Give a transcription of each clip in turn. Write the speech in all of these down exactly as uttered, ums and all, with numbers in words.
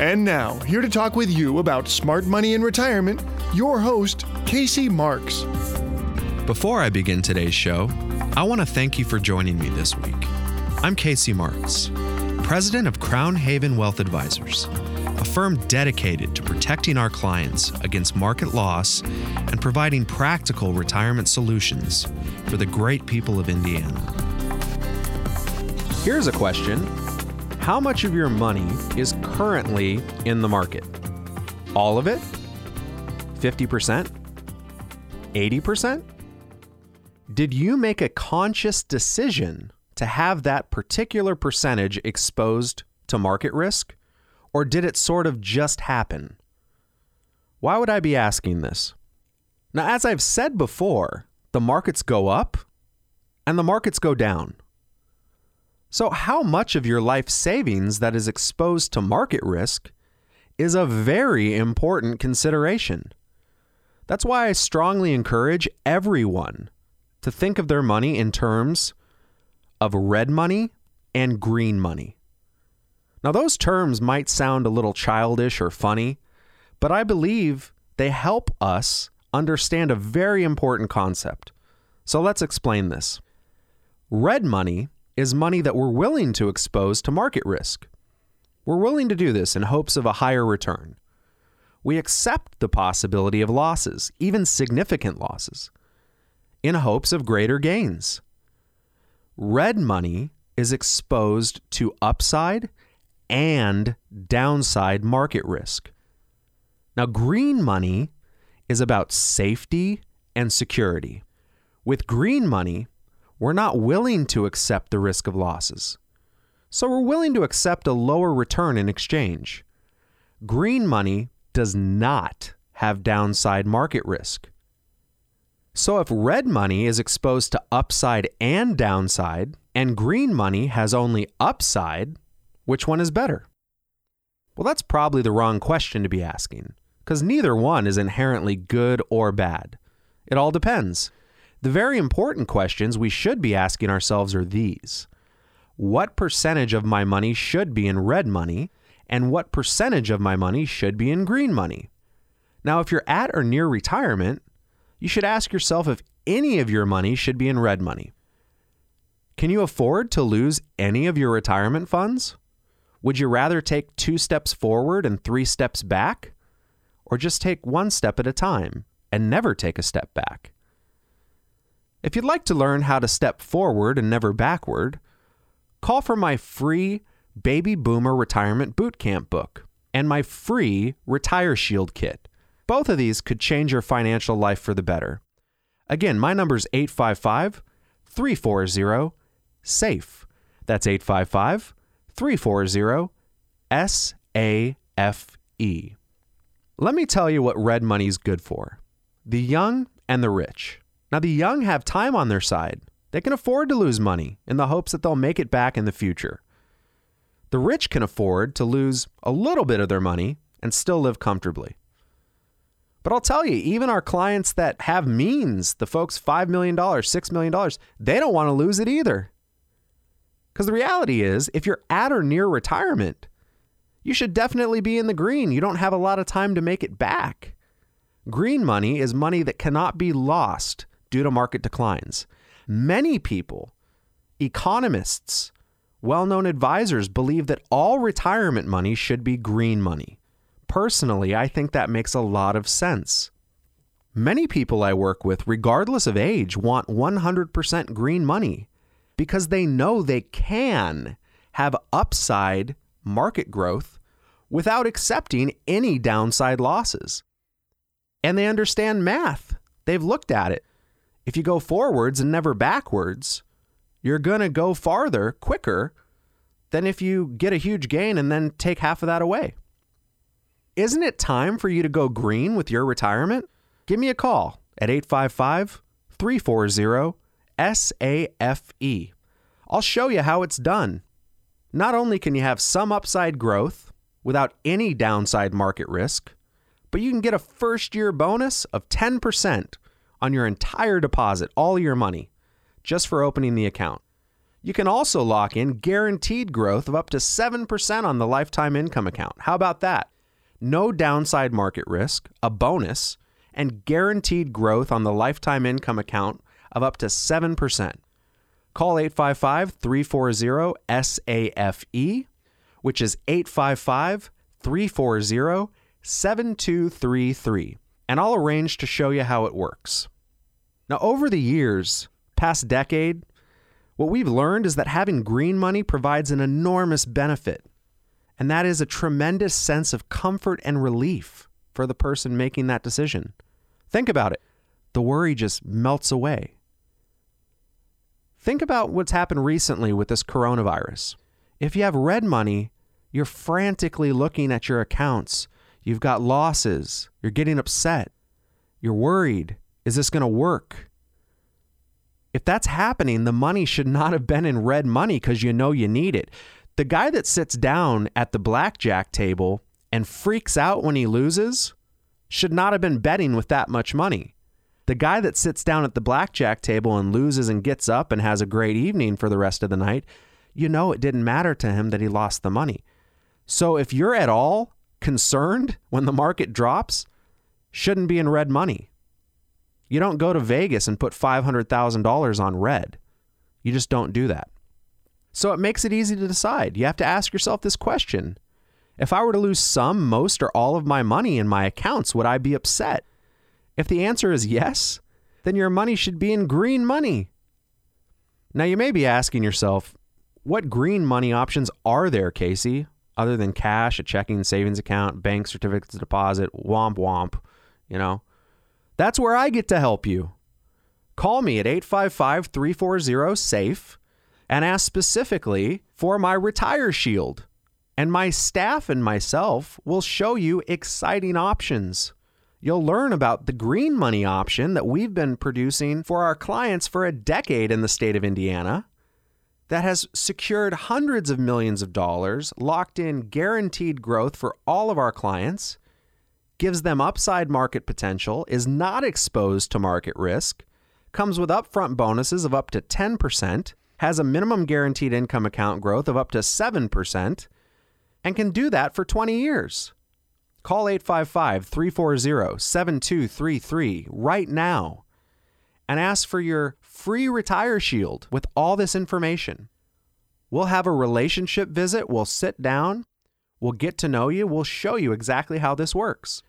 And now, here to talk with you about smart money in retirement, your host, Casey Marks. Before I begin today's show, I want to thank you for joining me this week. I'm Casey Marks, president of Crown Haven Wealth Advisors, a firm dedicated to protecting our clients against market loss and providing practical retirement solutions for the great people of Indiana. Here's a question. How much of your money is currently in the market? All of it? fifty percent? eighty percent? Did you make a conscious decision to have that particular percentage exposed to market risk? Or did it sort of just happen? Why would I be asking this? Now, as I've said before, the markets go up and the markets go down. So how much of your life savings that is exposed to market risk is a very important consideration. That's why I strongly encourage everyone to think of their money in terms of red money and green money. Now, those terms might sound a little childish or funny, but I believe they help us understand a very important concept. So let's explain this. Red money is money that we're willing to expose to market risk. We're willing to do this in hopes of a higher return. We accept the possibility of losses, even significant losses, in hopes of greater gains. Red money is exposed to upside and downside market risk. Now, green money is about safety and security. With green money, we're not willing to accept the risk of losses. So we're willing to accept a lower return in exchange. Green money does not have downside market risk. So if red money is exposed to upside and downside, and green money has only upside, which one is better? Well, that's probably the wrong question to be asking, because neither one is inherently good or bad. It all depends. The very important questions we should be asking ourselves are these. What percentage of my money should be in red money, and what percentage of my money should be in green money? Now, if you're at or near retirement, you should ask yourself if any of your money should be in red money. Can you afford to lose any of your retirement funds? Would you rather take two steps forward and three steps back? Or just take one step at a time and never take a step back? If you'd like to learn how to step forward and never backward, call for my free Baby Boomer Retirement Boot Camp book and my free Retire Shield kit. Both of these could change your financial life for the better. Again, my number is eight five five, three four zero, S A F E. That's eight five five, three four zero, S A F E. Let me tell you what red money is good for. The young and the rich. Now, the young have time on their side. They can afford to lose money in the hopes that they'll make it back in the future. The rich can afford to lose a little bit of their money and still live comfortably. But I'll tell you, even our clients that have means, the folks five million dollars, six million dollars, they don't want to lose it either. Because the reality is, if you're at or near retirement, you should definitely be in the green. You don't have a lot of time to make it back. Green money is money that cannot be lost due to market declines. Many people, economists, well-known advisors believe that all retirement money should be green money. Personally, I think that makes a lot of sense. Many people I work with, regardless of age, want one hundred percent green money because they know they can have upside market growth without accepting any downside losses. And they understand math. They've looked at it. If you go forwards and never backwards, you're going to go farther quicker than if you get a huge gain and then take half of that away. Isn't it time for you to go green with your retirement? Give me a call at eight five five, three four zero, S A F E. I'll show you how it's done. Not only can you have some upside growth without any downside market risk, but you can get a first-year bonus of ten percent on your entire deposit, all your money, just for opening the account. You can also lock in guaranteed growth of up to seven percent on the Lifetime Income Account. How about that? No downside market risk, a bonus, and guaranteed growth on the Lifetime Income Account of up to seven percent. Call eight five five, three four zero, S A F E, which is eight five five, three four zero, seven two three three, and I'll arrange to show you how it works. Now, over the years, past decade, what we've learned is that having green money provides an enormous benefit, and that is a tremendous sense of comfort and relief for the person making that decision. Think about it. The worry just melts away. Think about what's happened recently with this coronavirus. If you have red money, you're frantically looking at your accounts. You've got losses. You're getting upset. You're worried. Is this going to work? If that's happening, the money should not have been in red money because you know you need it. The guy that sits down at the blackjack table and freaks out when he loses should not have been betting with that much money. The guy that sits down at the blackjack table and loses and gets up and has a great evening for the rest of the night, you know it didn't matter to him that he lost the money. So if you're at all concerned when the market drops, shouldn't be in red money. You don't go to Vegas and put five hundred thousand dollars on red. You just don't do that. So it makes it easy to decide. You have to ask yourself this question. If I were to lose some, most, or all of my money in my accounts, would I be upset? If the answer is yes, then your money should be in green money. Now, you may be asking yourself, what green money options are there, Casey, other than cash, a checking, savings account, bank certificates of deposit, womp womp, you know? That's where I get to help you. Call me at eight five five, three four zero, S A F E and ask specifically for my Retire Shield. And my staff and myself will show you exciting options. You'll learn about the green money option that we've been producing for our clients for a decade in the state of Indiana that has secured hundreds of millions of dollars, locked in guaranteed growth for all of our clients, gives them upside market potential, is not exposed to market risk, comes with upfront bonuses of up to ten percent, has a minimum guaranteed income account growth of up to seven percent, and can do that for twenty years. Call eight five five, three four zero, seven two three three right now and ask for your free Retire Shield with all this information. We'll have a relationship visit. We'll sit down. We'll get to know you. We'll show you exactly how this works.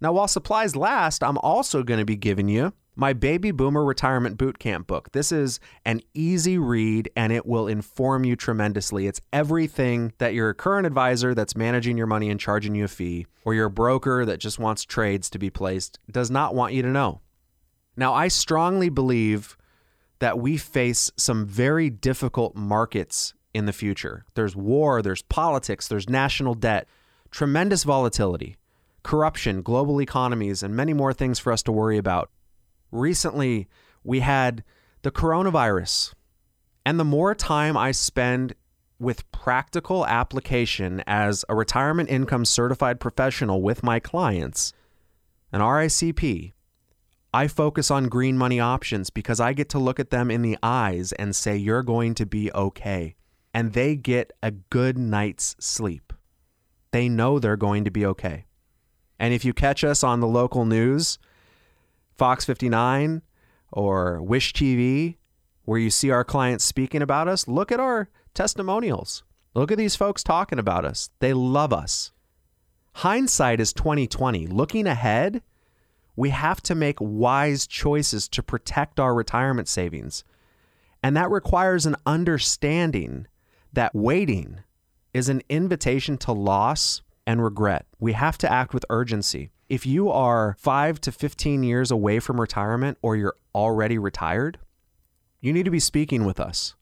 Now, while supplies last, I'm also going to be giving you my Baby Boomer Retirement Boot Camp book. This is an easy read, and it will inform you tremendously. It's everything that your current advisor that's managing your money and charging you a fee, or your broker that just wants trades to be placed, does not want you to know. Now, I strongly believe that we face some very difficult markets in the future. There's war, there's politics, there's national debt, tremendous volatility, corruption, global economies, and many more things for us to worry about. Recently, we had the coronavirus, and the more time I spend with practical application as a retirement income certified professional with my clients, an R I C P, I focus on green money options because I get to look at them in the eyes and say, you're going to be okay. And they get a good night's sleep. They know they're going to be okay. And if you catch us on the local news, Fox fifty-nine or Wish T V, where you see our clients speaking about us, look at our testimonials. Look at these folks talking about us. They love us. Hindsight is twenty twenty. Looking ahead, we have to make wise choices to protect our retirement savings. And that requires an understanding that waiting is an invitation to loss and regret. We have to act with urgency. If you are five to fifteen years away from retirement or you're already retired, you need to be speaking with us.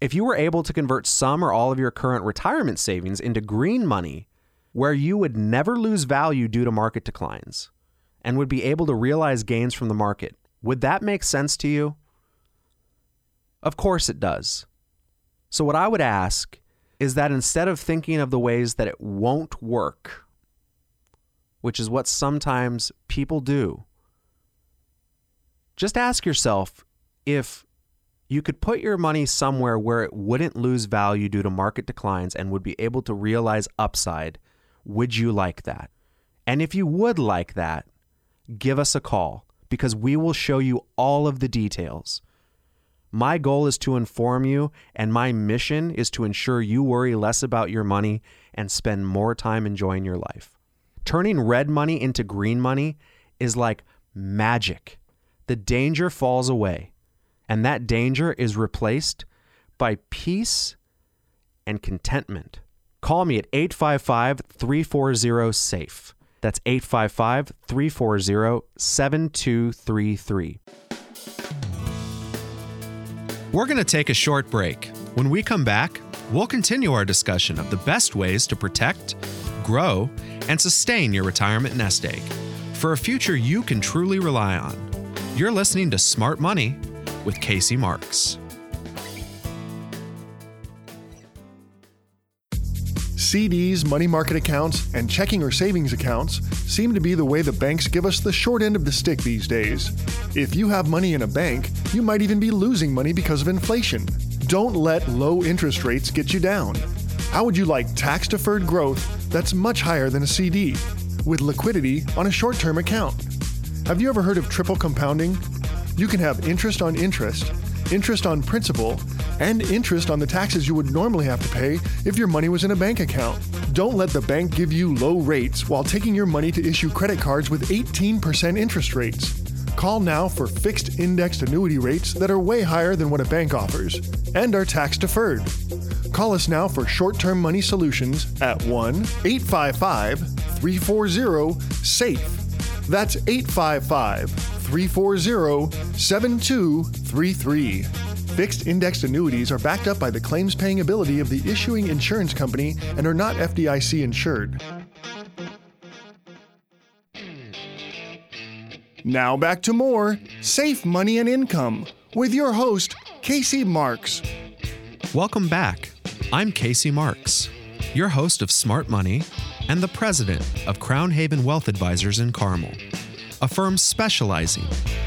If you were able to convert some or all of your current retirement savings into green money, where you would never lose value due to market declines and would be able to realize gains from the market. Would that make sense to you? Of course it does. So what I would ask is that instead of thinking of the ways that it won't work, which is what sometimes people do, just ask yourself if you could put your money somewhere where it wouldn't lose value due to market declines and would be able to realize upside, would you like that? And if you would like that, give us a call because we will show you all of the details. My goal is to inform you, and my mission is to ensure you worry less about your money and spend more time enjoying your life. Turning red money into green money is like magic. The danger falls away, and that danger is replaced by peace and contentment. Call me at eight five five, three four zero, S A F E. That's eight five five, three four zero, seven two three three. We're going to take a short break. When we come back, we'll continue our discussion of the best ways to protect, grow, and sustain your retirement nest egg for a future you can truly rely on. You're listening to Smart Money with Casey Marks. C Ds, money market accounts, and checking or savings accounts seem to be the way the banks give us the short end of the stick these days. If you have money in a bank, you might even be losing money because of inflation. Don't let low interest rates get you down. How would you like tax-deferred growth that's much higher than a C D, with liquidity on a short-term account? Have you ever heard of triple compounding? You can have interest on interest, interest on principal, and interest on the taxes you would normally have to pay if your money was in a bank account. Don't let the bank give you low rates while taking your money to issue credit cards with eighteen percent interest rates. Call now for fixed indexed annuity rates that are way higher than what a bank offers and are tax deferred. Call us now for short-term money solutions at one eight five five, three four zero, S A F E. That's eight five five, three four zero, seven two three three. Fixed indexed annuities are backed up by the claims-paying ability of the issuing insurance company and are not F D I C insured. Now back to more Safe Money and Income with your host, Casey Marks. Welcome back. I'm Casey Marks, your host of Smart Money and the president of Crown Haven Wealth Advisors in Carmel, a firm specializing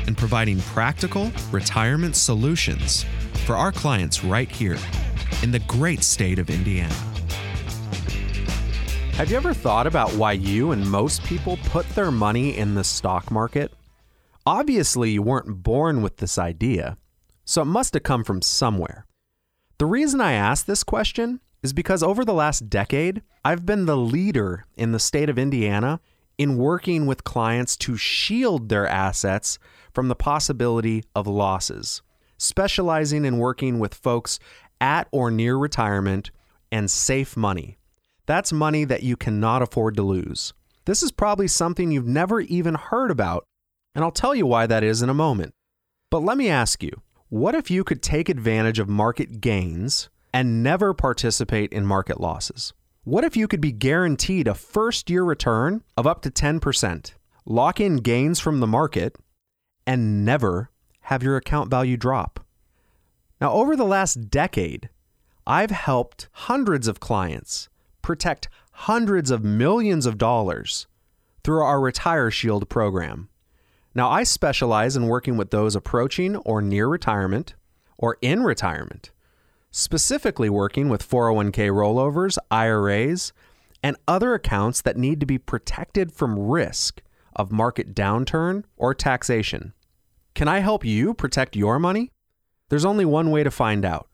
in providing practical retirement solutions for our clients right here in the great state of Indiana. Have you ever thought about why you and most people put their money in the stock market? Obviously, you weren't born with this idea, so it must have come from somewhere. The reason I asked this question is because over the last decade, I've been the leader in the state of Indiana in working with clients to shield their assets from the possibility of losses, specializing in working with folks at or near retirement and safe money. That's money that you cannot afford to lose. This is probably something you've never even heard about, and I'll tell you why that is in a moment. But let me ask you, what if you could take advantage of market gains and never participate in market losses? What if you could be guaranteed a first-year return of up to ten percent, lock in gains from the market, and never have your account value drop? Now, over the last decade, I've helped hundreds of clients protect hundreds of millions of dollars through our Retire Shield program. Now, I specialize in working with those approaching or near retirement or in retirement, specifically working with four oh one k rollovers, I R As, and other accounts that need to be protected from risk of market downturn or taxation. Can I help you protect your money? There's only one way to find out.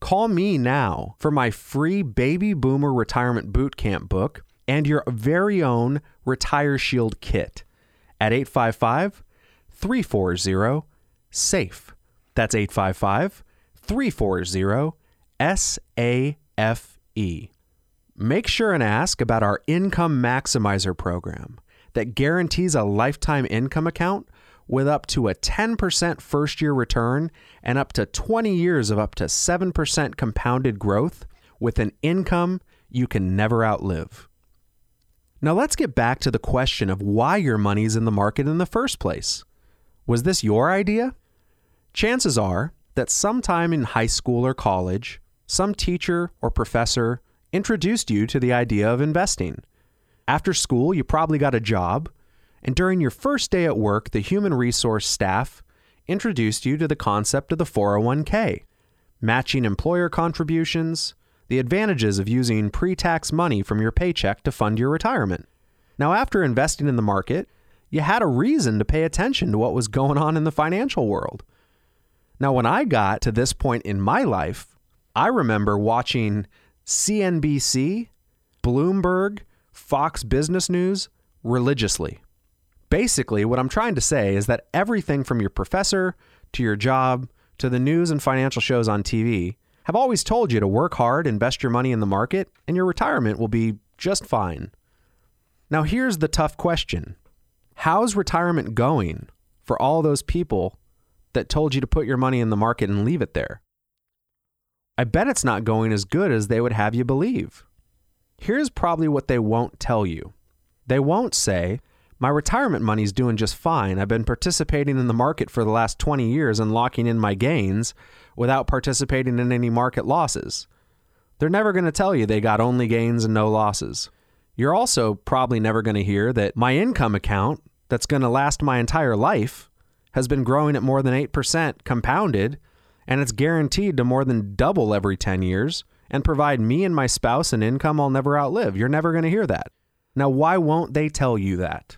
Call me now for my free Baby Boomer Retirement Boot Camp book and your very own Retire Shield kit at eight five five, three four zero, S A F E. That's eight five five, three four zero, S A F E. Make sure and ask about our Income Maximizer program that guarantees a lifetime income account with up to a ten percent first-year return and up to twenty years of up to seven percent compounded growth with an income you can never outlive. Now let's get back to the question of why your money is in the market in the first place. Was this your idea? Chances are that sometime in high school or college, some teacher or professor introduced you to the idea of investing. After school, you probably got a job, and during your first day at work, the human resource staff introduced you to the concept of the four oh one k, matching employer contributions, the advantages of using pre-tax money from your paycheck to fund your retirement. Now, after investing in the market, you had a reason to pay attention to what was going on in the financial world. Now, when I got to this point in my life, I remember watching C N B C, Bloomberg, Fox Business News religiously. Basically, what I'm trying to say is that everything from your professor to your job to the news and financial shows on T V have always told you to work hard, invest your money in the market, and your retirement will be just fine. Now here's the tough question. How's retirement going for all those people that told you to put your money in the market and leave it there? I bet it's not going as good as they would have you believe. Here's probably what they won't tell you. They won't say, my retirement money's doing just fine. I've been participating in the market for the last twenty years and locking in my gains without participating in any market losses. They're never going to tell you they got only gains and no losses. You're also probably never going to hear that my income account that's going to last my entire life has been growing at more than eight percent compounded, and it's guaranteed to more than double every ten years and provide me and my spouse an income I'll never outlive. You're never going to hear that. Now, why won't they tell you that?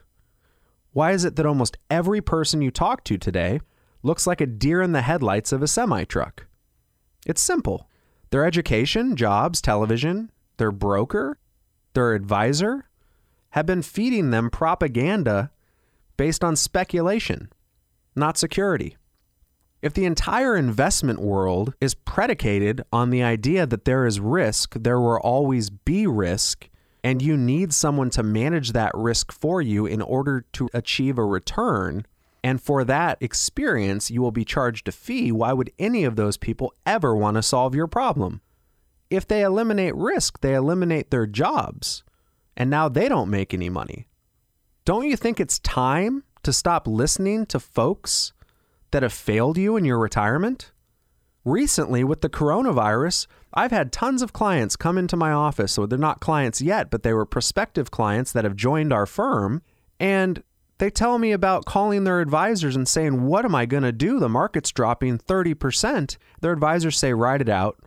Why is it that almost every person you talk to today looks like a deer in the headlights of a semi-truck? It's simple. Their education, jobs, television, their broker, their advisor have been feeding them propaganda based on speculation, not security. If the entire investment world is predicated on the idea that there is risk, there will always be risk, and you need someone to manage that risk for you in order to achieve a return, and for that experience, you will be charged a fee. Why would any of those people ever want to solve your problem? If they eliminate risk, they eliminate their jobs, and now they don't make any money. Don't you think it's time to stop listening to folks that have failed you in your retirement? Recently, with the coronavirus, I've had tons of clients come into my office. So they're not clients yet, but they were prospective clients that have joined our firm, and they tell me about calling their advisors and saying, what am I going to do? The market's dropping thirty percent. Their advisors say, ride it out.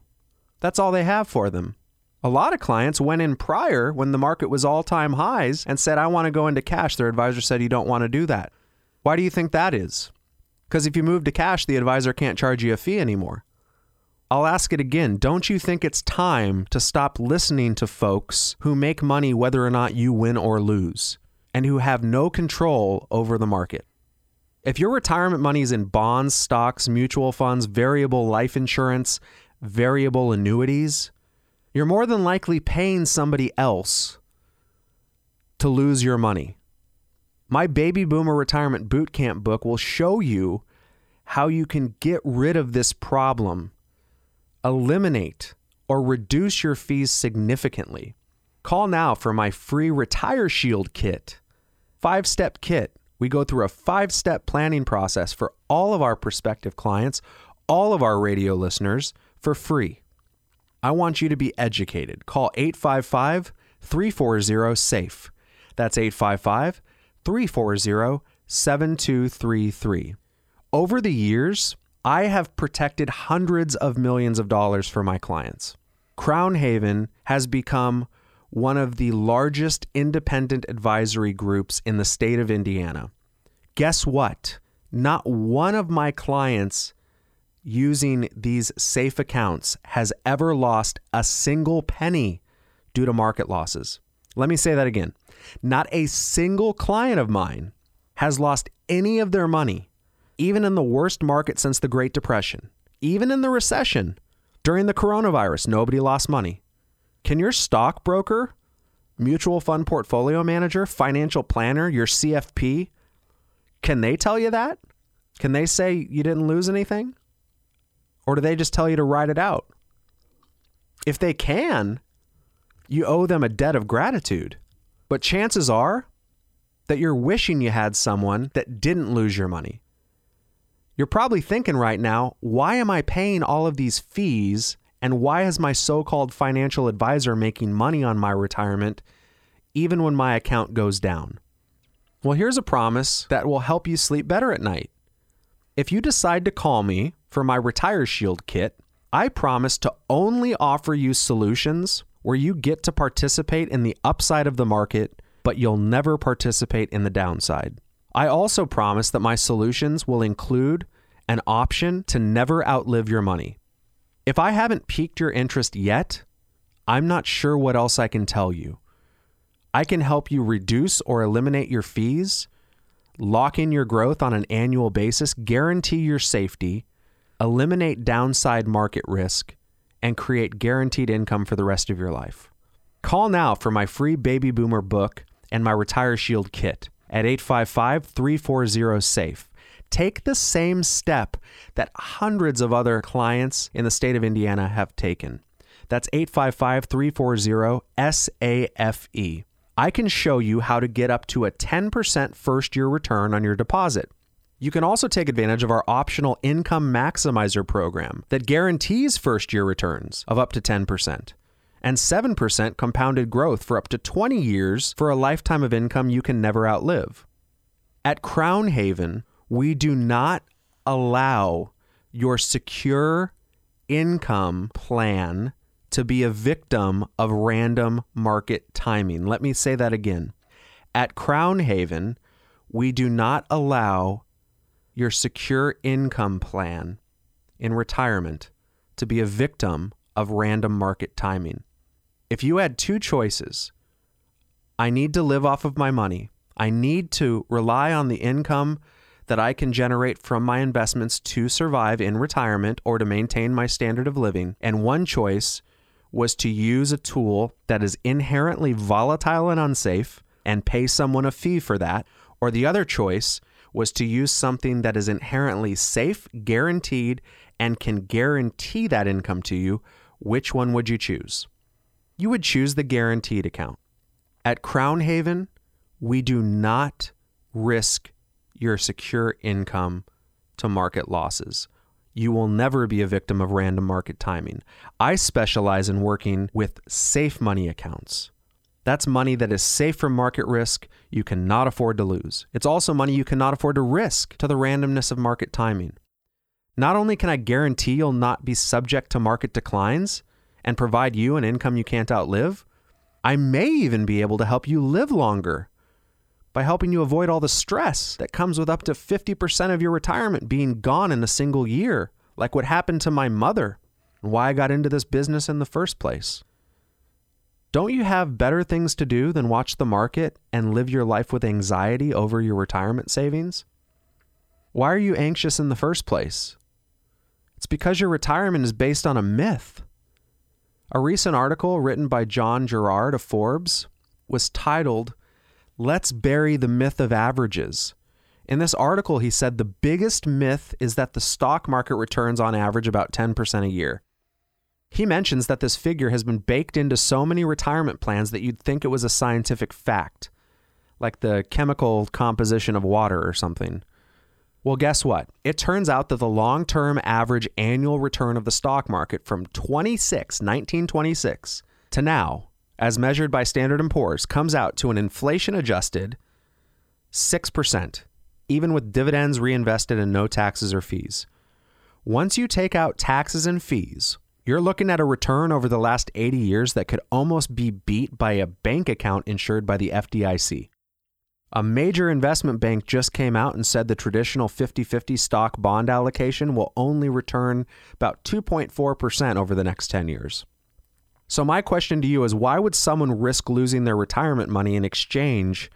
That's all they have for them. A lot of clients went in prior when the market was all-time highs and said, I want to go into cash. Their advisor said, you don't want to do that. Why do you think that is? Because if you move to cash, the advisor can't charge you a fee anymore. I'll ask it again. Don't you think it's time to stop listening to folks who make money whether or not you win or lose, and who have no control over the market? If your retirement money is in bonds, stocks, mutual funds, variable life insurance, variable annuities, you're more than likely paying somebody else to lose your money. My Baby Boomer Retirement Boot Camp book will show you how you can get rid of this problem, eliminate or reduce your fees significantly. Call now for my free Retire Shield kit. Five-step kit. We go through a five-step planning process for all of our prospective clients, all of our radio listeners, for free. I want you to be educated. Call eight five five, three four zero, S A F E. That's eight five five, three four zero, seven two three three. Over the years, I have protected hundreds of millions of dollars for my clients. Crown Haven has become one of the largest independent advisory groups in the state of Indiana. Guess what? Not one of my clients using these safe accounts has ever lost a single penny due to market losses. Let me say that again. Not a single client of mine has lost any of their money, even in the worst market since the Great Depression, even in the recession. During the coronavirus, nobody lost money. Can your stockbroker, mutual fund portfolio manager, financial planner, your C F P, can they tell you that? Can they say you didn't lose anything? Or do they just tell you to ride it out? If they can, you owe them a debt of gratitude. But chances are that you're wishing you had someone that didn't lose your money. You're probably thinking right now, why am I paying all of these fees and why is my so-called financial advisor making money on my retirement even when my account goes down? Well, here's a promise that will help you sleep better at night. If you decide to call me for my Retire Shield kit, I promise to only offer you solutions where you get to participate in the upside of the market, but you'll never participate in the downside. I also promise that my solutions will include an option to never outlive your money. If I haven't piqued your interest yet, I'm not sure what else I can tell you. I can help you reduce or eliminate your fees, lock in your growth on an annual basis, guarantee your safety, eliminate downside market risk, and create guaranteed income for the rest of your life. Call now for my free Baby Boomer book and my Retire Shield kit at eight five five, three four zero, SAFE. Take the same step that hundreds of other clients in the state of Indiana have taken. That's eight five five, three four zero, SAFE. I can show you how to get up to a ten percent first year return on your deposit. You can also take advantage of our optional Income Maximizer program that guarantees first year returns of up to ten percent and seven percent compounded growth for up to twenty years for a lifetime of income you can never outlive. At Crown Haven, we do not allow your secure income plan to be a victim of random market timing. Let me say that again. At Crown Haven, we do not allow your secure income plan in retirement to be a victim of random market timing. If you had two choices, I need to live off of my money, I need to rely on the income that I can generate from my investments to survive in retirement or to maintain my standard of living, and one choice was to use a tool that is inherently volatile and unsafe and pay someone a fee for that, or the other choice was to use something that is inherently safe, guaranteed, and can guarantee that income to you, which one would you choose? You would choose the guaranteed account. At Crown Haven, we do not risk your secure income to market losses. You will never be a victim of random market timing. I specialize in working with safe money accounts. That's money that is safe from market risk you cannot afford to lose. It's also money you cannot afford to risk to the randomness of market timing. Not only can I guarantee you'll not be subject to market declines and provide you an income you can't outlive, I may even be able to help you live longer by helping you avoid all the stress that comes with up to fifty percent of your retirement being gone in a single year, like what happened to my mother and why I got into this business in the first place. Don't you have better things to do than watch the market and live your life with anxiety over your retirement savings? Why are you anxious in the first place? It's because your retirement is based on a myth. A recent article written by John Gerard of Forbes was titled, "Let's Bury the Myth of Averages." In this article, he said the biggest myth is that the stock market returns on average about ten percent a year. He mentions that this figure has been baked into so many retirement plans that you'd think it was a scientific fact, like the chemical composition of water or something. Well, guess what? It turns out that the long-term average annual return of the stock market from nineteen twenty-six to now, as measured by Standard and Poor's, comes out to an inflation-adjusted six percent, even with dividends reinvested and no taxes or fees. Once you take out taxes and fees, you're looking at a return over the last eighty years that could almost be beat by a bank account insured by the F D I C. A major investment bank just came out and said the traditional fifty-fifty stock bond allocation will only return about two point four percent over the next ten years. So my question to you is, why would someone risk losing their retirement money in exchange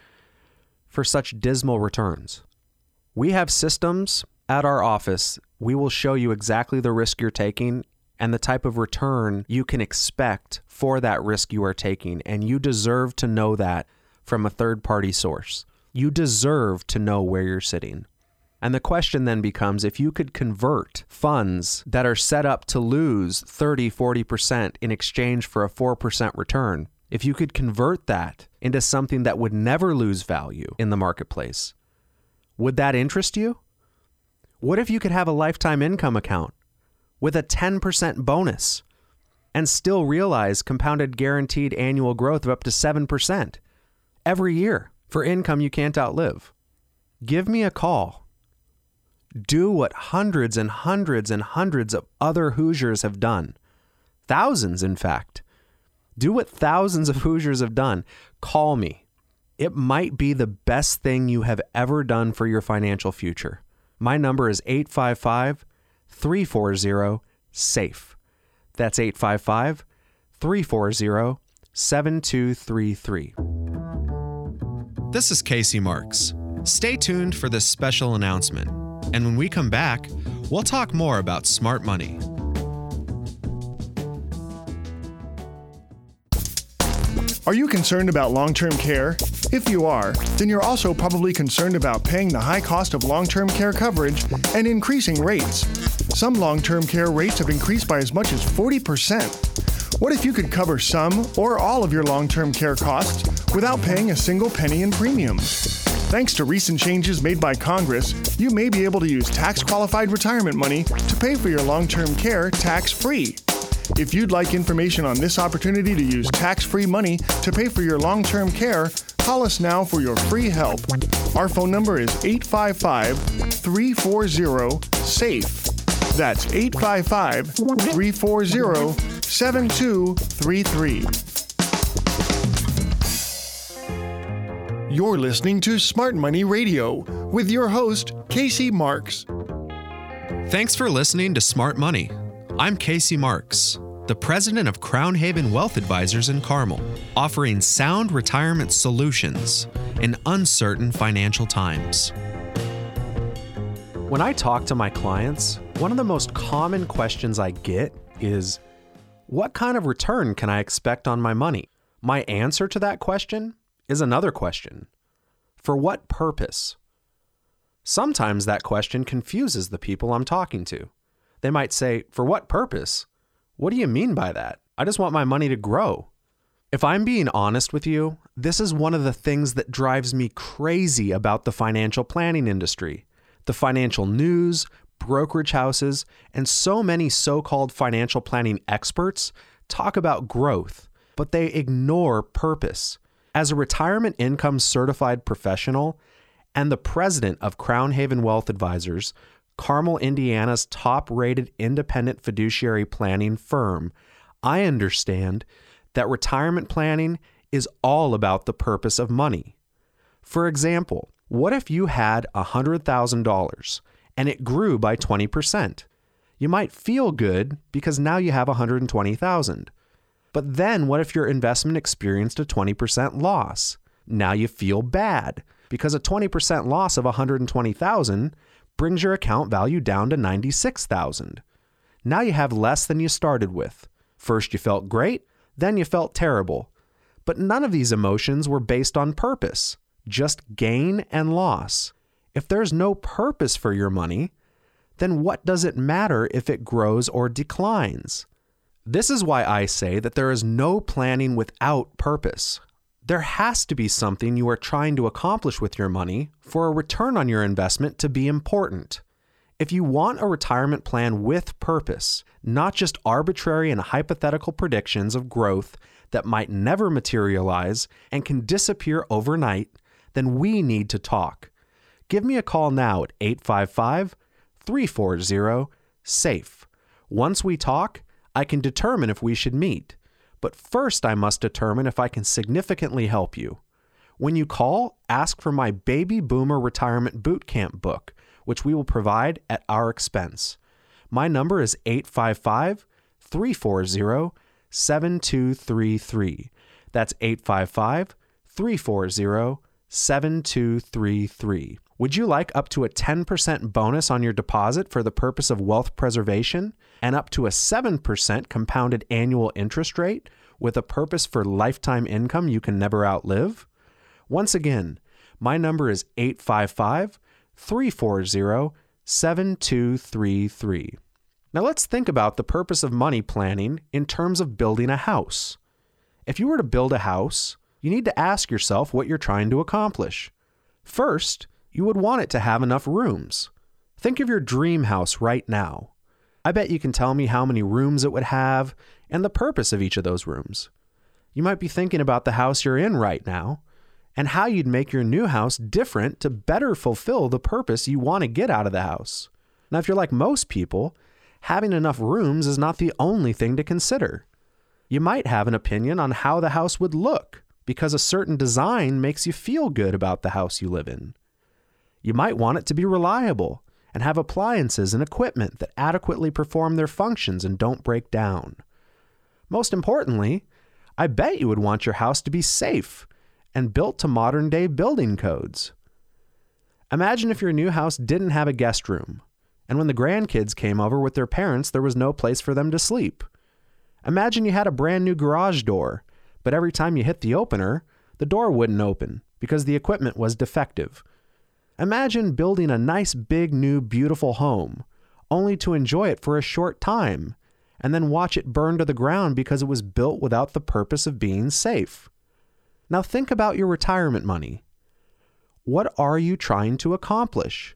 for such dismal returns? We have systems at our office. We will show you exactly the risk you're taking and the type of return you can expect for that risk you are taking. And you deserve to know that from a third-party source. You deserve to know where you're sitting. And the question then becomes, if you could convert funds that are set up to lose thirty, forty percent in exchange for a four percent return, if you could convert that into something that would never lose value in the marketplace? Would that interest you? What if you could have a lifetime income account with a ten percent bonus and still realize compounded guaranteed annual growth of up to seven percent every year for income you can't outlive? Give me a call. Do what hundreds and hundreds and hundreds of other Hoosiers have done. Thousands, in fact. Do what thousands of Hoosiers have done. Call me. It might be the best thing you have ever done for your financial future. My number is eight five five, three four zero, SAFE. That's eight five five, three four zero, seven two three three. This is Casey Marks. Stay tuned for this special announcement. And when we come back, we'll talk more about smart money. Are you concerned about long-term care? If you are, then you're also probably concerned about paying the high cost of long-term care coverage and increasing rates. Some long-term care rates have increased by as much as forty percent. What if you could cover some or all of your long-term care costs without paying a single penny in premiums? Thanks to recent changes made by Congress, you may be able to use tax-qualified retirement money to pay for your long-term care tax-free. If you'd like information on this opportunity to use tax-free money to pay for your long-term care, call us now for your free help. Our phone number is eight five five, three four zero, SAFE. That's eight five five, three four zero, seven two three three. You're listening to Smart Money Radio with your host, Casey Marks. Thanks for listening to Smart Money. I'm Casey Marks, the president of Crown Haven Wealth Advisors in Carmel, offering sound retirement solutions in uncertain financial times. When I talk to my clients, one of the most common questions I get is, what kind of return can I expect on my money? My answer to that question is another question. For what purpose? Sometimes that question confuses the people I'm talking to. They might say, for what purpose? What do you mean by that? I just want my money to grow. If I'm being honest with you, this is one of the things that drives me crazy about the financial planning industry, the financial news, brokerage houses, and so many so-called financial planning experts talk about growth, but they ignore purpose. As a retirement income certified professional and the president of Crown Haven Wealth Advisors, Carmel, Indiana's top-rated independent fiduciary planning firm, I understand that retirement planning is all about the purpose of money. For example, what if you had one hundred thousand dollars and it grew by twenty percent? You might feel good because now you have one hundred twenty thousand dollars. But then what if your investment experienced a twenty percent loss? Now you feel bad because a twenty percent loss of one hundred twenty thousand dollars brings your account value down to ninety-six thousand dollars. Now you have less than you started with. First you felt great, then you felt terrible. But none of these emotions were based on purpose, just gain and loss. If there's no purpose for your money, then what does it matter if it grows or declines? This is why I say that there is no planning without purpose. There has to be something you are trying to accomplish with your money for a return on your investment to be important. If you want a retirement plan with purpose, not just arbitrary and hypothetical predictions of growth that might never materialize and can disappear overnight, then we need to talk. Give me a call now at eight five five, three four zero, SAFE. Once we talk, I can determine if we should meet. But first, I must determine if I can significantly help you. When you call, ask for my Baby Boomer Retirement Boot Camp book, which we will provide at our expense. My number is eight five five, three four zero, seven two three three. That's eight five five, three four zero, seven two three three. Would you like up to a ten percent bonus on your deposit for the purpose of wealth preservation and up to a seven percent compounded annual interest rate with a purpose for lifetime income you can never outlive? Once again, my number is eight five five, three four zero, seven two three three. Now let's think about the purpose of money planning in terms of building a house. If you were to build a house, you need to ask yourself what you're trying to accomplish. First, you would want it to have enough rooms. Think of your dream house right now. I bet you can tell me how many rooms it would have and the purpose of each of those rooms. You might be thinking about the house you're in right now and how you'd make your new house different to better fulfill the purpose you want to get out of the house. Now, if you're like most people, having enough rooms is not the only thing to consider. You might have an opinion on how the house would look because a certain design makes you feel good about the house you live in. You might want it to be reliable and have appliances and equipment that adequately perform their functions and don't break down. Most importantly, I bet you would want your house to be safe and built to modern-day building codes. Imagine if your new house didn't have a guest room, and when the grandkids came over with their parents, there was no place for them to sleep. Imagine you had a brand new garage door, but every time you hit the opener, the door wouldn't open because the equipment was defective. Imagine building a nice, big, new, beautiful home, only to enjoy it for a short time, and then watch it burn to the ground because it was built without the purpose of being safe. Now think about your retirement money. What are you trying to accomplish?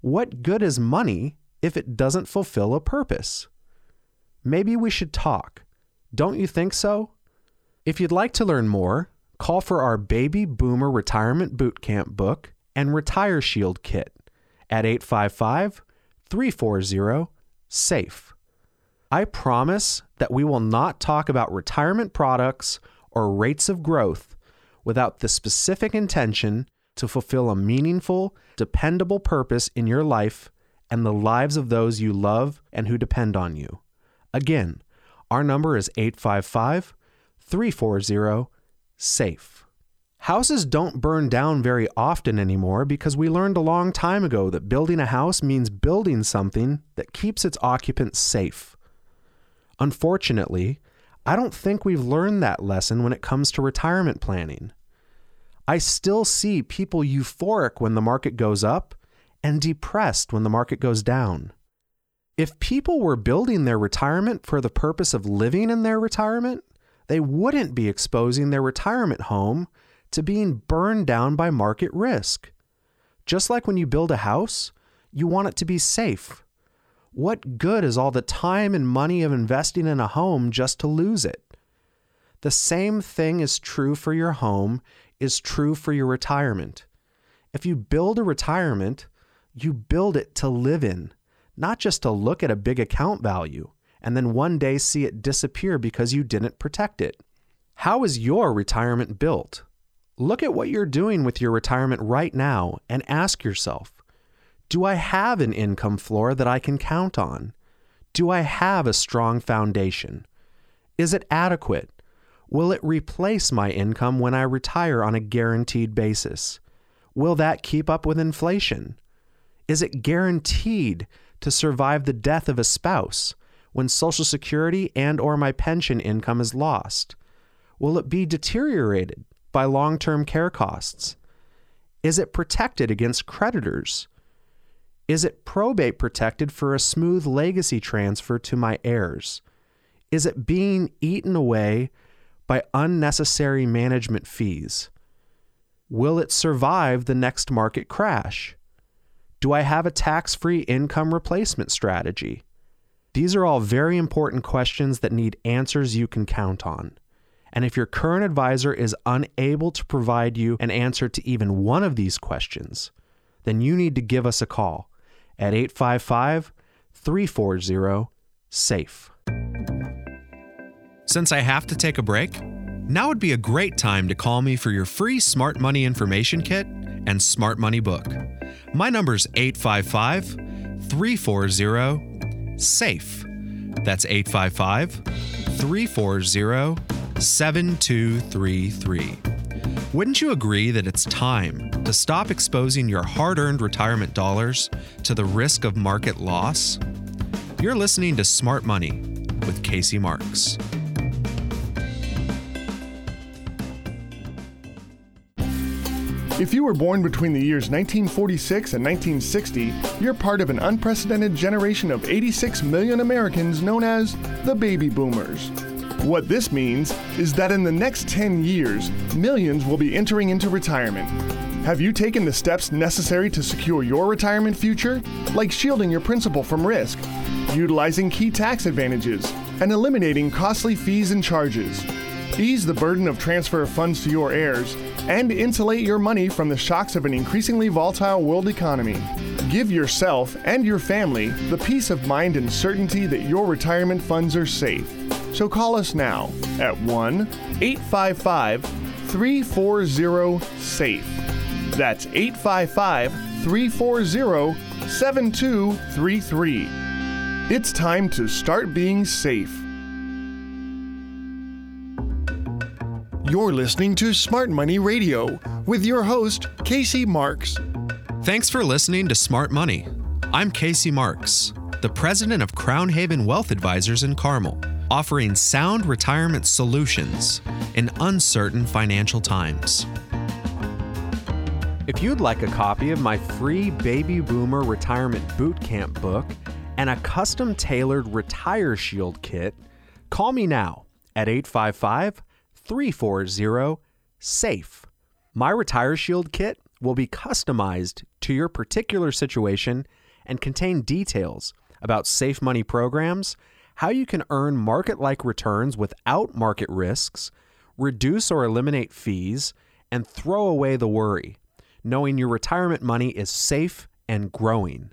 What good is money if it doesn't fulfill a purpose? Maybe we should talk. Don't you think so? If you'd like to learn more, call for our Baby Boomer Retirement Boot Camp book and Retire Shield kit at eight five five, three four zero, SAFE. I promise that we will not talk about retirement products or rates of growth without the specific intention to fulfill a meaningful, dependable purpose in your life and the lives of those you love and who depend on you. Again, our number is eight five five, three four zero, SAFE. Houses don't burn down very often anymore because we learned a long time ago that building a house means building something that keeps its occupants safe. Unfortunately, I don't think we've learned that lesson when it comes to retirement planning. I still see people euphoric when the market goes up and depressed when the market goes down. If people were building their retirement for the purpose of living in their retirement, they wouldn't be exposing their retirement home to being burned down by market risk. Just like when you build a house, you want it to be safe. What good is all the time and money of investing in a home just to lose it? The same thing is true for your home, is true for your retirement. If you build a retirement, you build it to live in, not just to look at a big account value and then one day see it disappear because you didn't protect it. How is your retirement built? Look at what you're doing with your retirement right now and ask yourself, do I have an income floor that I can count on? Do I have a strong foundation? Is it adequate? Will it replace my income when I retire on a guaranteed basis? Will that keep up with inflation? Is it guaranteed to survive the death of a spouse when Social Security and or my pension income is lost? Will it be deteriorated by long-term care costs? Is it protected against creditors? Is it probate protected for a smooth legacy transfer to my heirs? Is it being eaten away by unnecessary management fees? Will it survive the next market crash? Do I have a tax-free income replacement strategy? These are all very important questions that need answers you can count on. And if your current advisor is unable to provide you an answer to even one of these questions, then you need to give us a call at eight five five, three four zero, SAFE. Since I have to take a break, now would be a great time to call me for your free Smart Money Information Kit and Smart Money Book. My number's eight five five, three four zero, SAFE. That's eight five five, three four zero, seven two three three. Wouldn't you agree that it's time to stop exposing your hard-earned retirement dollars to the risk of market loss? You're listening to Smart Money with Casey Marks. If you were born between the years nineteen forty-six and nineteen sixty, you're part of an unprecedented generation of eighty-six million Americans known as the Baby Boomers. What this means is that in the next ten years, millions will be entering into retirement. Have you taken the steps necessary to secure your retirement future, like shielding your principal from risk, utilizing key tax advantages, and eliminating costly fees and charges? Ease the burden of transfer of funds to your heirs, and insulate your money from the shocks of an increasingly volatile world economy. Give yourself and your family the peace of mind and certainty that your retirement funds are safe. So call us now at one eight five five three four zero SAFE. That's eight five five three four zero seven two three three. It's time to start being safe. You're listening to Smart Money Radio with your host, Casey Marks. Thanks for listening to Smart Money. I'm Casey Marks, the president of Crown Haven Wealth Advisors in Carmel, offering sound retirement solutions in uncertain financial times. If you'd like a copy of my free Baby Boomer Retirement Boot Camp book and a custom-tailored Retire Shield kit, call me now at eight five five three four zero SAFE. My Retire Shield kit will be customized to your particular situation and contain details about safe money programs, how you can earn market-like returns without market risks, reduce or eliminate fees, and throw away the worry, knowing your retirement money is safe and growing.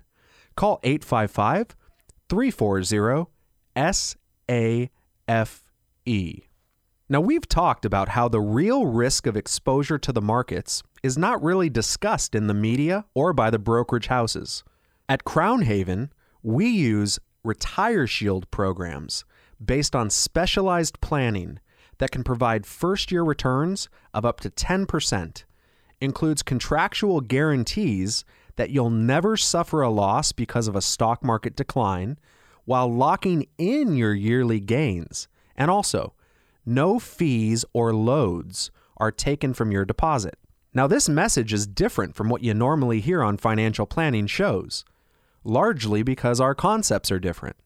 Call eight five five three four zero SAFE. Now, we've talked about how the real risk of exposure to the markets is not really discussed in the media or by the brokerage houses. At Crown Haven, we use Retire Shield programs based on specialized planning that can provide first-year returns of up to ten percent, includes contractual guarantees that you'll never suffer a loss because of a stock market decline while locking in your yearly gains, and also no fees or loads are taken from your deposit. Now, this message is different from what you normally hear on financial planning shows, largely because our concepts are different.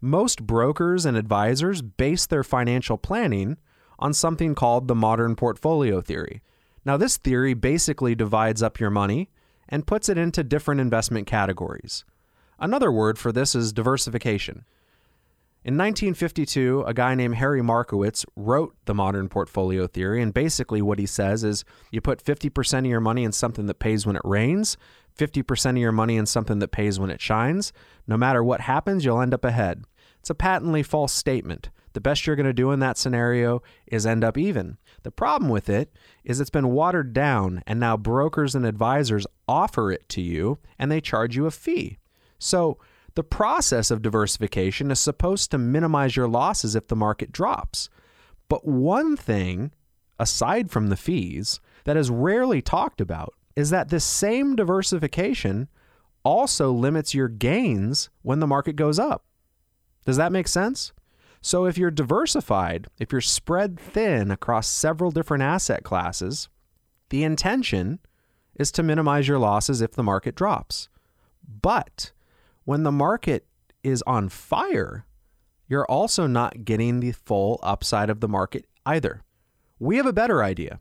Most brokers and advisors base their financial planning on something called the modern portfolio theory. Now, this theory basically divides up your money and puts it into different investment categories. Another word for this is diversification. In nineteen fifty-two, a guy named Harry Markowitz wrote the modern portfolio theory, and basically what he says is you put fifty percent of your money in something that pays when it rains, fifty percent of your money in something that pays when it shines. No matter what happens, you'll end up ahead. It's a patently false statement. The best you're going to do in that scenario is end up even. The problem with it is it's been watered down, and now brokers and advisors offer it to you, and they charge you a fee. So the process of diversification is supposed to minimize your losses if the market drops. But one thing, aside from the fees, that is rarely talked about is that this same diversification also limits your gains when the market goes up. Does that make sense? So if you're diversified, if you're spread thin across several different asset classes, the intention is to minimize your losses if the market drops. But when the market is on fire, you're also not getting the full upside of the market either. We have a better idea.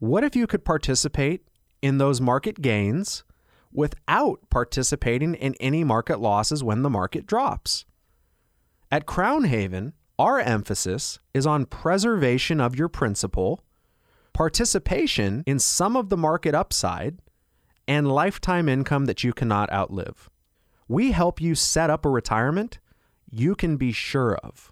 What if you could participate in those market gains without participating in any market losses when the market drops? At Crown Haven, our emphasis is on preservation of your principal, participation in some of the market upside, and lifetime income that you cannot outlive. We help you set up a retirement you can be sure of.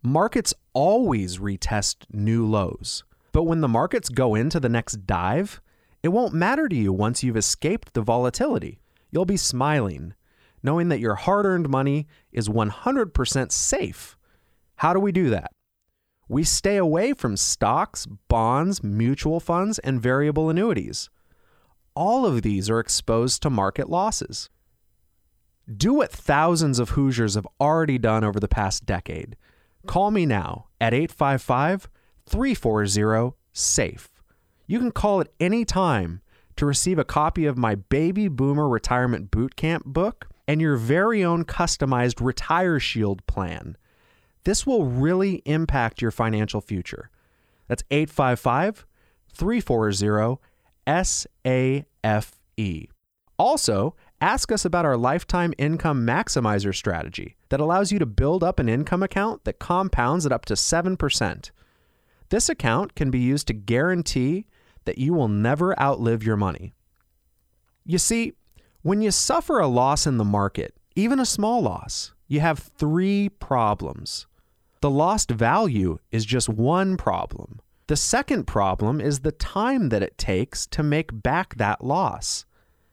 Markets always retest new lows, but when the markets go into the next dive, it won't matter to you once you've escaped the volatility. You'll be smiling, knowing that your hard-earned money is one hundred percent safe. How do we do that? We stay away from stocks, bonds, mutual funds, and variable annuities. All of these are exposed to market losses. Do what thousands of Hoosiers have already done over the past decade. Call me now at eight five five three four zero SAFE. You can call at any time to receive a copy of my Baby Boomer Retirement Boot Camp book and your very own customized Retire Shield plan. This will really impact your financial future. That's eight five five, three four zero, S A F E. Also, ask us about our Lifetime Income Maximizer strategy that allows you to build up an income account that compounds at up to seven percent. This account can be used to guarantee that you will never outlive your money. You see, when you suffer a loss in the market, even a small loss, you have three problems. The lost value is just one problem. The second problem is the time that it takes to make back that loss.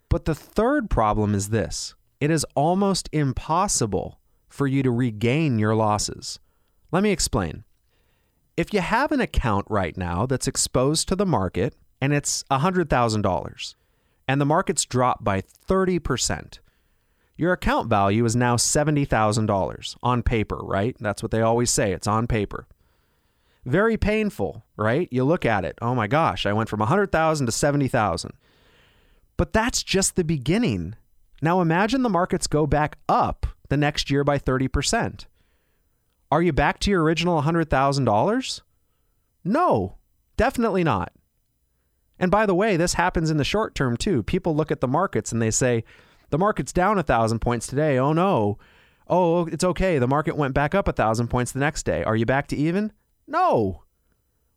But the third problem is this: it is almost impossible for you to regain your losses. Let me explain. If you have an account right now that's exposed to the market and it's one hundred thousand dollars and the market's dropped by thirty percent, your account value is now seventy thousand dollars on paper, right? That's what they always say. It's on paper. Very painful, right? You look at it. Oh my gosh, I went from one hundred thousand to seventy thousand. But that's just the beginning. Now imagine the markets go back up the next year by thirty percent. Are you back to your original one hundred thousand dollars? No, definitely not. And by the way, this happens in the short term too. People look at the markets and they say, the market's down one thousand points today. Oh no. Oh, it's okay. The market went back up one thousand points the next day. Are you back to even? No.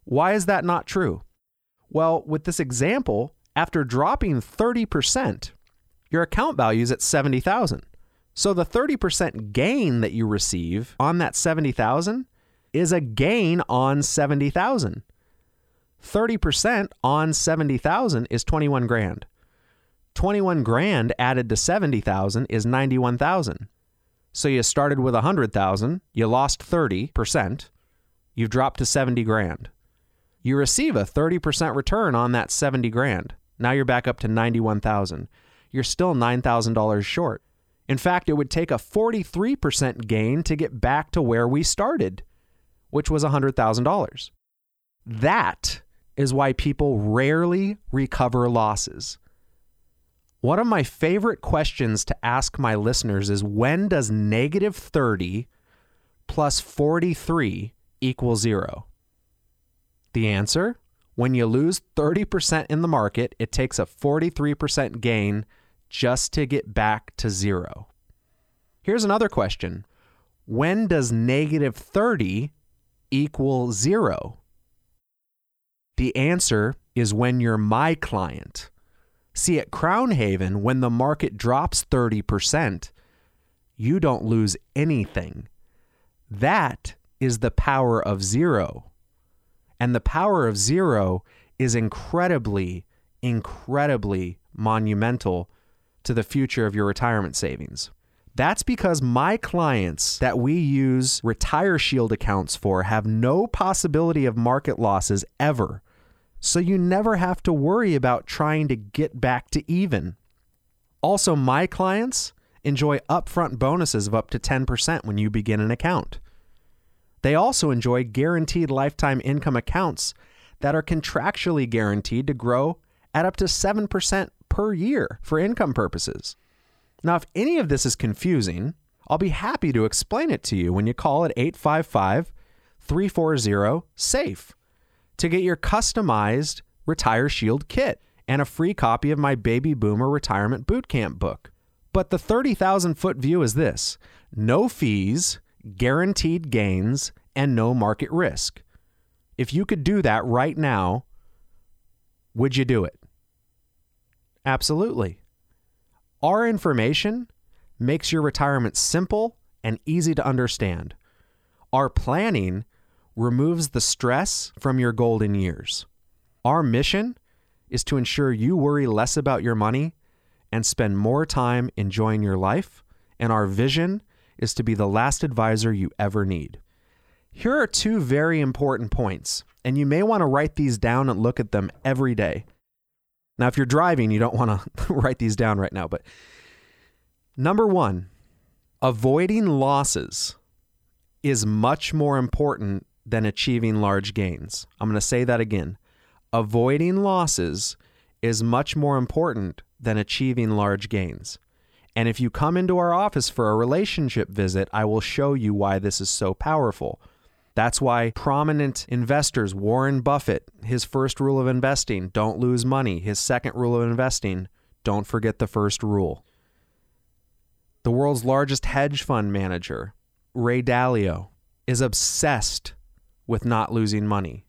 Why is that not true? Well, with this example, after dropping thirty percent, your account value is at seventy thousand dollars. So the thirty percent gain that you receive on that seventy thousand dollars is a gain on seventy thousand dollars. thirty percent on seventy thousand dollars is twenty-one grand. twenty-one grand added to seventy thousand dollars is ninety-one thousand dollars. So you started with one hundred thousand dollars, you lost thirty percent, you've dropped to seventy grand. You receive a thirty percent return on that seventy grand. Now you're back up to ninety-one thousand dollars. You're still nine thousand dollars short. In fact, it would take a forty-three percent gain to get back to where we started, which was one hundred thousand dollars. That is why people rarely recover losses. One of my favorite questions to ask my listeners is, when does negative thirty plus forty-three equal zero? The answer, when you lose thirty percent in the market, it takes a forty-three percent gain just to get back to zero. Here's another question. When does negative thirty equal zero? The answer is when you're my client. See, at Crown Haven, when the market drops thirty percent, you don't lose anything. That is the power of zero. And the power of zero is incredibly, incredibly monumental to the future of your retirement savings. That's because my clients that we use Retire Shield accounts for have no possibility of market losses ever. So you never have to worry about trying to get back to even. Also, my clients enjoy upfront bonuses of up to ten percent when you begin an account. They also enjoy guaranteed lifetime income accounts that are contractually guaranteed to grow at up to seven percent per year for income purposes. Now, if any of this is confusing, I'll be happy to explain it to you when you call at eight five five, three four zero, S A F E to get your customized Retire Shield kit and a free copy of my Baby Boomer Retirement Boot Camp book. But the thirty thousand foot view is this: no fees, guaranteed gains, and no market risk. If you could do that right now, would you do it? Absolutely. Our information makes your retirement simple and easy to understand. Our planning removes the stress from your golden years. Our mission is to ensure you worry less about your money and spend more time enjoying your life, and our vision is to be the last advisor you ever need. Here are two very important points, and you may want to write these down and look at them every day. Now, if you're driving, you don't want to write these down right now, but number one, avoiding losses is much more important than achieving large gains. I'm going to say that again. Avoiding losses is much more important than achieving large gains. And if you come into our office for a relationship visit, I will show you why this is so powerful. That's why prominent investors, Warren Buffett, his first rule of investing, don't lose money. His second rule of investing, don't forget the first rule. The world's largest hedge fund manager, Ray Dalio, is obsessed with not losing money.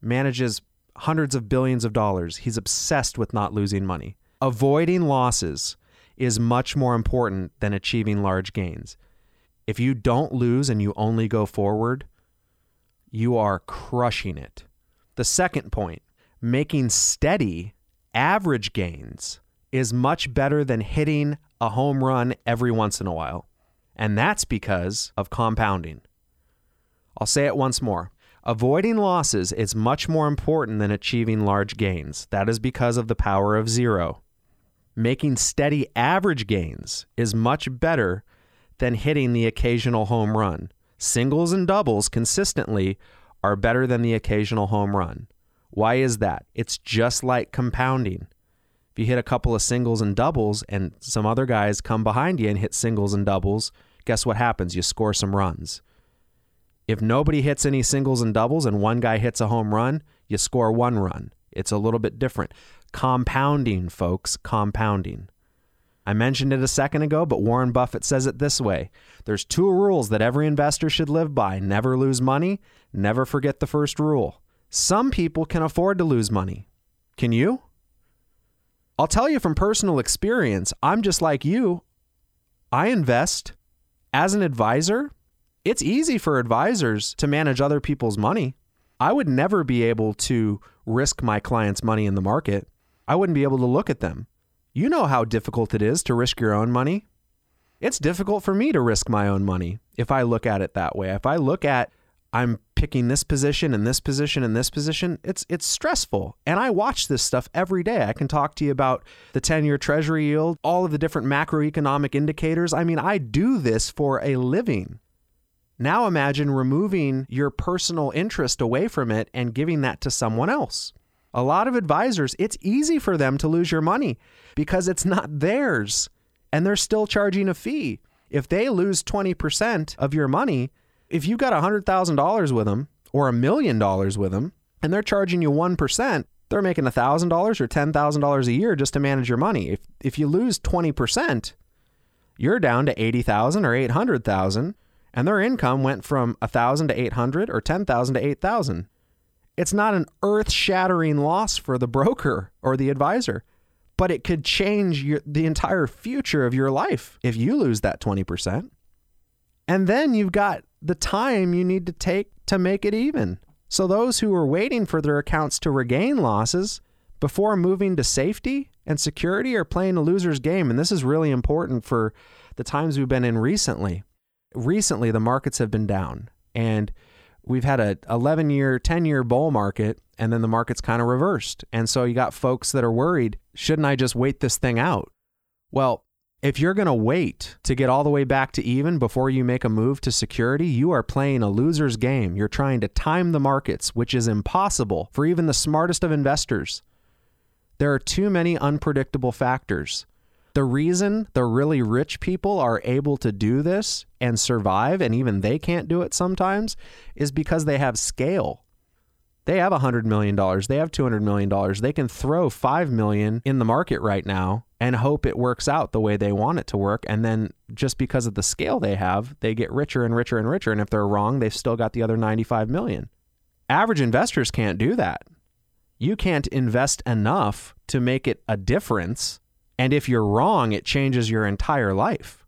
Manages hundreds of billions of dollars. He's obsessed with not losing money. Avoiding losses is much more important than achieving large gains. If you don't lose and you only go forward, you are crushing it. The second point, making steady average gains is much better than hitting a home run every once in a while. And that's because of compounding. I'll say it once more. Avoiding losses is much more important than achieving large gains. That is because of the power of zero. Making steady average gains is much better than hitting the occasional home run. Singles and doubles consistently are better than the occasional home run. Why is that? It's just like compounding. If you hit a couple of singles and doubles and some other guys come behind you and hit singles and doubles, guess what happens? You score some runs. If nobody hits any singles and doubles and one guy hits a home run, you score one run. It's a little bit different. Compounding, folks, compounding. I mentioned it a second ago, but Warren Buffett says it this way. There's two rules that every investor should live by. Never lose money, never forget the first rule. Some people can afford to lose money. Can you? I'll tell you from personal experience, I'm just like you. I invest as an advisor. It's easy for advisors to manage other people's money. I would never be able to risk my clients' money in the market. I wouldn't be able to look at them. You know how difficult it is to risk your own money. It's difficult for me to risk my own money if I look at it that way. If I look at, I'm picking this position and this position and this position, it's it's stressful. And I watch this stuff every day. I can talk to you about the ten-year treasury yield, all of the different macroeconomic indicators. I mean, I do this for a living. Now imagine removing your personal interest away from it and giving that to someone else. A lot of advisors, it's easy for them to lose your money because it's not theirs and they're still charging a fee. If they lose twenty percent of your money, if you've got one hundred thousand dollars with them or a million dollars with them and they're charging you one percent, they're making one thousand dollars or ten thousand dollars a year just to manage your money. If if you lose twenty percent, you're down to eighty thousand dollars or eight hundred thousand dollars and their income went from one thousand dollars to eight hundred dollars or ten thousand dollars to eight thousand dollars. It's not an earth-shattering loss for the broker or the advisor, but it could change your, the entire future of your life if you lose that twenty percent. And then you've got the time you need to take to make it even. So those who are waiting for their accounts to regain losses before moving to safety and security are playing a loser's game. And this is really important for the times we've been in recently. Recently, the markets have been down and we've had a eleven-year, ten-year bull market, and then the market's kind of reversed. And so you got folks that are worried, shouldn't I just wait this thing out? Well, if you're going to wait to get all the way back to even before you make a move to security, you are playing a loser's game. You're trying to time the markets, which is impossible for even the smartest of investors. There are too many unpredictable factors. The reason the really rich people are able to do this and survive, and even they can't do it sometimes, is because they have scale. They have one hundred million dollars. They have two hundred million dollars. They can throw five million dollars in the market right now and hope it works out the way they want it to work. And then just because of the scale they have, they get richer and richer and richer. And if they're wrong, they've still got the other ninety-five million dollars. Average investors can't do that. You can't invest enough to make it a difference. And if you're wrong, it changes your entire life.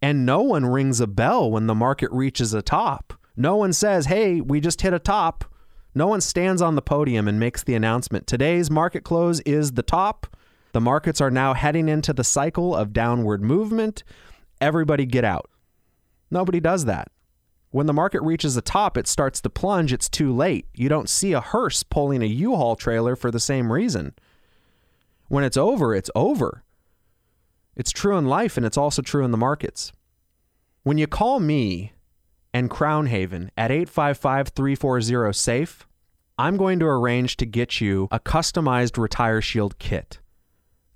And no one rings a bell when the market reaches a top. No one says, hey, we just hit a top. No one stands on the podium and makes the announcement. Today's market close is the top. The markets are now heading into the cycle of downward movement. Everybody get out. Nobody does that. When the market reaches a top, it starts to plunge. It's too late. You don't see a hearse pulling a U-Haul trailer for the same reason. When it's over, it's over. It's true in life, and it's also true in the markets. When you call me and Crown Haven at eight five five, three four zero, SAFE, I'm going to arrange to get you a customized Retire Shield kit.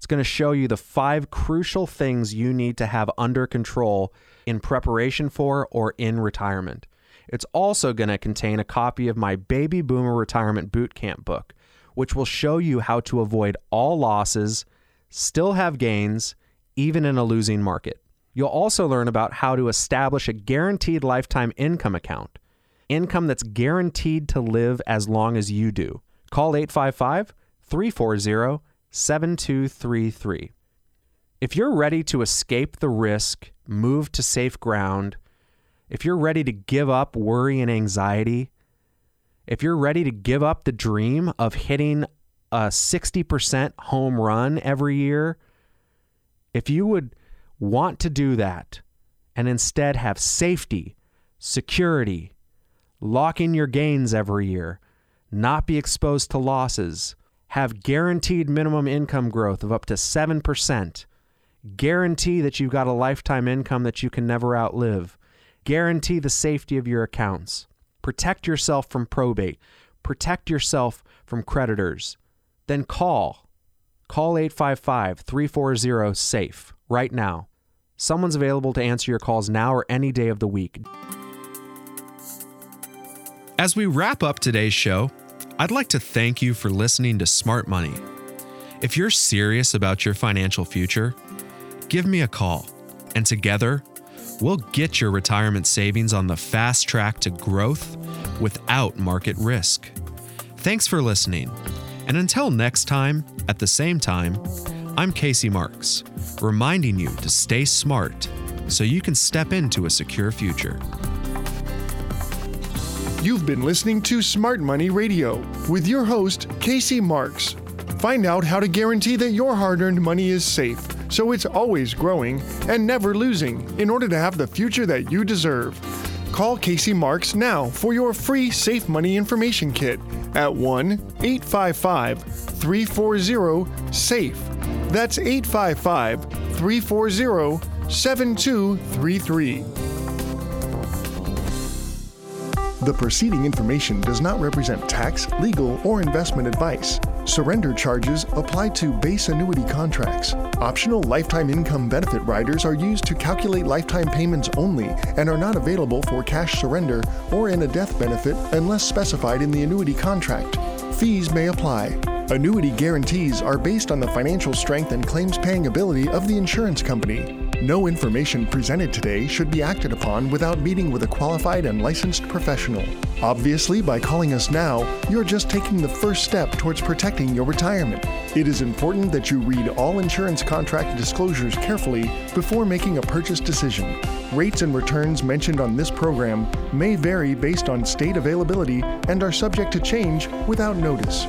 It's going to show you the five crucial things you need to have under control in preparation for or in retirement. It's also going to contain a copy of my Baby Boomer Retirement Boot Camp book, which will show you how to avoid all losses, still have gains, even in a losing market. You'll also learn about how to establish a guaranteed lifetime income account, income that's guaranteed to live as long as you do. Call eight five five, three four zero, seven two three three. If you're ready to escape the risk, move to safe ground, if you're ready to give up worry and anxiety, if you're ready to give up the dream of hitting a sixty percent home run every year, if you would want to do that and instead have safety, security, lock in your gains every year, not be exposed to losses, have guaranteed minimum income growth of up to seven percent, guarantee that you've got a lifetime income that you can never outlive, guarantee the safety of your accounts, protect yourself from probate, protect yourself from creditors, then call. Call eight five five, three four zero, SAFE right now. Someone's available to answer your calls now or any day of the week. As we wrap up today's show, I'd like to thank you for listening to Smart Money. If you're serious about your financial future, give me a call, and together, we'll get your retirement savings on the fast track to growth without market risk. Thanks for listening. And until next time, at the same time, I'm Casey Marks, reminding you to stay smart so you can step into a secure future. You've been listening to Smart Money Radio with your host, Casey Marks. Find out how to guarantee that your hard-earned money is safe, so it's always growing and never losing, in order to have the future that you deserve. Call Casey Marks now for your free Safe Money Information Kit at one, eight five five, three four zero, SAFE. That's eight five five, three four zero, seven two three three. The preceding information does not represent tax, legal, or investment advice. Surrender charges apply to base annuity contracts. Optional lifetime income benefit riders are used to calculate lifetime payments only and are not available for cash surrender or in a death benefit unless specified in the annuity contract. Fees may apply. Annuity guarantees are based on the financial strength and claims-paying ability of the insurance company. No information presented today should be acted upon without meeting with a qualified and licensed professional. Obviously, by calling us now, you're just taking the first step towards protecting your retirement. It is important that you read all insurance contract disclosures carefully before making a purchase decision. Rates and returns mentioned on this program may vary based on state availability and are subject to change without notice.